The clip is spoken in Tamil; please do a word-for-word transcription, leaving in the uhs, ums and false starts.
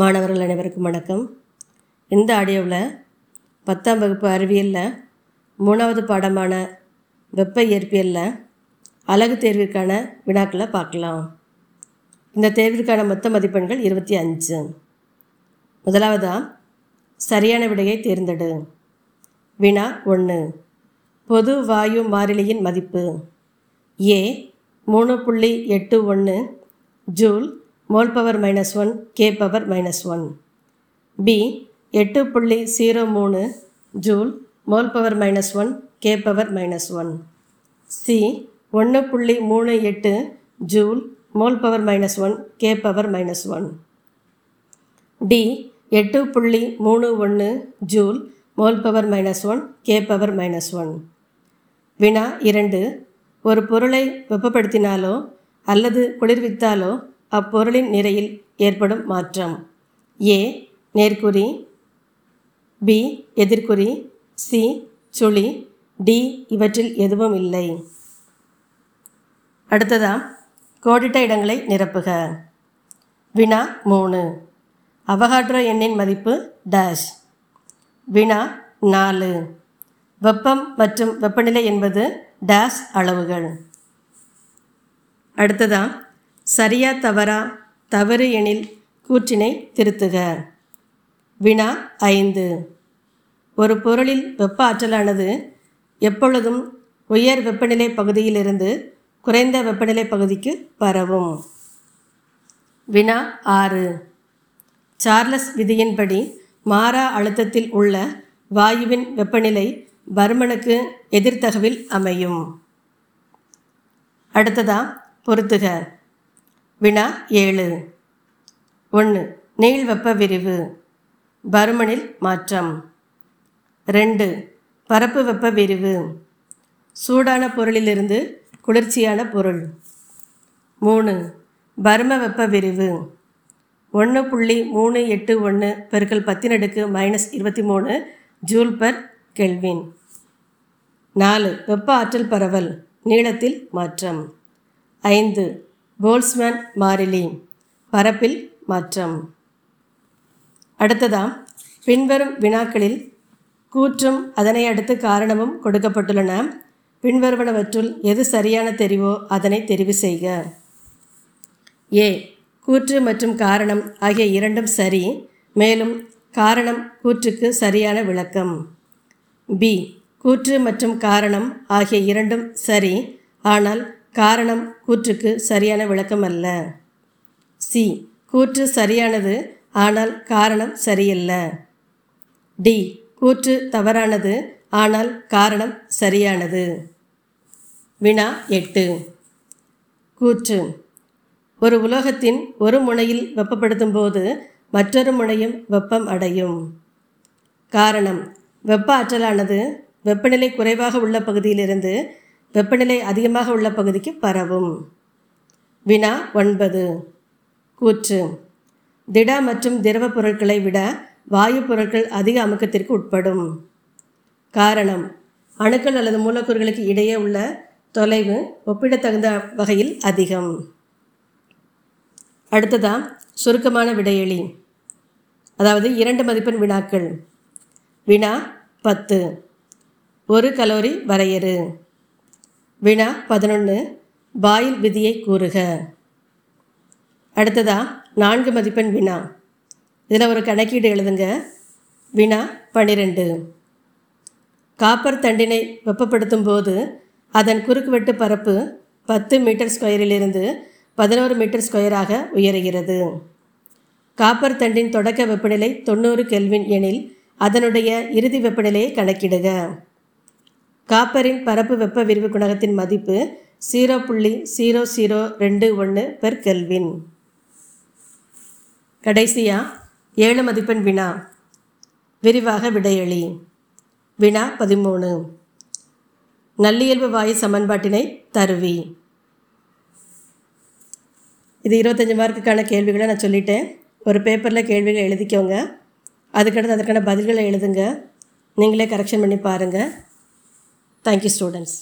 மாணவர்கள் அனைவருக்கும் வணக்கம். இந்த ஆடியோவில் பத்தாம் வகுப்பு அறிவியலில் மூணாவது பாடமான வெப்ப இயற்பியலில் அலகு தேர்விற்கான வினாக்களை பார்க்கலாம். இந்த தேர்விற்கான மொத்த மதிப்பெண்கள் இருபத்தி அஞ்சு. முதலாவதாக சரியான விடையை தேர்ந்தெடு. வினா ஒன்று. பொது வாயு மாறிலியின் மதிப்பு ஏ மூணு புள்ளி எட்டு ஒன்று joule mole power minus one K power minus one, B எட்டு புள்ளி ஜீரோ மூணு joule mole power minus one K power minus one, C ஒன்று புள்ளி மூணு எட்டு joule mole power minus one K power minus one, D எட்டு புள்ளி மூணு ஒன்று joule mole power minus one K power minus one. வினா இரண்டு. ஒரு பொருளை வெப்பப்படுத்தினாலோ அல்லது குளிர்வித்தாலோ அப்பொருளின் நிறையில் ஏற்படும் மாற்றம். ஏ நேர்குறி, பி எதிர்குறி, சி சுழி, டி இவற்றில் எதுவும் இல்லை. அடுத்ததாம் கோடிட்ட இடங்களை நிரப்புக. வினா மூணு. அவகாட்ரோ எண்ணின் மதிப்பு டேஷ். வினா நாலு. வெப்பம் மற்றும் வெப்பநிலை என்பது டேஷ் அளவுகள். அடுத்ததாம் சரியா தவறா, தவறு எனில் கூற்றினை திருத்துக. வினா ஐந்து. ஒரு பொருளில் வெப்ப ஆற்றலானது எப்பொழுதும் உயர் வெப்பநிலை பகுதியிலிருந்து குறைந்த வெப்பநிலை பகுதிக்கு பரவும். வினா ஆறு. சார்லஸ் விதியின்படி மாறா அழுத்தத்தில் உள்ள வாயுவின் வெப்பநிலை பருமனுக்கு எதிர்த்தகவில் அமையும். அடுத்ததா பொருத்துக. வினா ஏழு. ஒன்று நீள் வெப்ப விரிவு பருமனில் மாற்றம். ரெண்டு பரப்பு வெப்ப விரிவு சூடான பொருளிலிருந்து குளிர்ச்சியான பொருள். மூணு பரும வெப்ப விரிவு ஒன்று புள்ளி மூணு எட்டு ஒன்று பெருக்கல் பத்தினடுக்கு மைனஸ் இருபத்தி மூணு ஜூல் பர் கெல்வின். நாலு வெப்ப ஆற்றல் பரவல் நீளத்தில் மாற்றம். ஐந்து போல்ஸ்மேன் மாறிலி பரப்பில் மாற்றம். அடுத்ததாம் பின்வரும் வினாக்களில் கூற்றும் அதனை அடுத்து காரணமும் கொடுக்கப்பட்டுள்ளன. பின்வருவனவற்றுள் எது சரியான தெரிவோ அதனை தெரிவு செய்க. ஏ கூற்று மற்றும் காரணம் ஆகிய இரண்டும் சரி. மேலும் காரணம் கூற்றுக்கு சரியான விளக்கம். பி கூற்று மற்றும் காரணம் ஆகிய இரண்டும் சரி, ஆனால் காரணம் கூற்றுக்கு சரியான விளக்கம் அல்ல. சி கூற்று சரியானது, ஆனால் காரணம் சரியல்ல. டி கூற்று தவறானது, ஆனால் காரணம் சரியானது. வினா எட்டு. கூற்று: ஒரு உலோகத்தின் ஒரு முனையில் வெப்பப்படுத்தும் போது மற்றொரு முனையும் வெப்பம் அடையும். காரணம்: வெப்ப ஆற்றலானது வெப்பநிலை குறைவாக உள்ள பகுதியிலிருந்து வெப்பநிலை அதிகமாக உள்ள பகுதிக்கு பரவும். வினா ஒன்பது. கூற்று: திட மற்றும் திரவ பொருட்களை விட வாயு பொருட்கள் அதிக அமுக்கத்திற்கு உட்படும். காரணம்: அணுக்கள் அல்லது மூலக்கூறுகளுக்கு இடையே உள்ள தொலைவு ஒப்பிடத்தகுந்த வகையில் அதிகம். அடுத்ததாம் சுருக்கமான விடையெளி, அதாவது இரண்டு மதிப்பெண் வினாக்கள். வினா பத்து. ஒரு கலோரி வரையறு. வினா பதினொன்று. பாயில் விதியை கூறுக. அடுத்ததா நான்கு மதிப்பெண் வினா. இதில் ஒரு கணக்கீடு எழுதுங்க. வினா பன்னிரெண்டு. காப்பர் தண்டினை வெப்பப்படுத்தும் போது அதன் குறுக்குவெட்டு பரப்பு பத்து மீட்டர் ஸ்கொயரிலிருந்து பதினோரு மீட்டர் ஸ்கொயராக உயர்கிறது. காப்பர் தண்டின் தொடக்க வெப்பநிலை தொண்ணூறு கெல்வின் எனில் அதனுடைய இறுதி வெப்பநிலையை கணக்கிடுக. காப்பரின் பரப்பு வெப்ப விரிவு குணகத்தின் மதிப்பு ஜீரோ புள்ளி ஜீரோ ஜீரோ ரெண்டு ஒன்று பெர் கெல்வின். கடைசியாக ஏழு மதிப்பெண் வினா, விரிவாக விடையளி. வினா பதிமூணு. நல்லியல்பு வாயு சமன்பாட்டினை தருவி. இது இருபத்தஞ்சி மார்க்குக்கான கேள்விகளை நான் சொல்லிட்டேன். ஒரு பேப்பரில் கேள்விகளை எழுதிக்கோங்க. அதுக்கடுத்து அதற்கான பதில்களை எழுதுங்க. நீங்களே கரெக்ஷன் பண்ணி பாருங்கள். Thank you, students.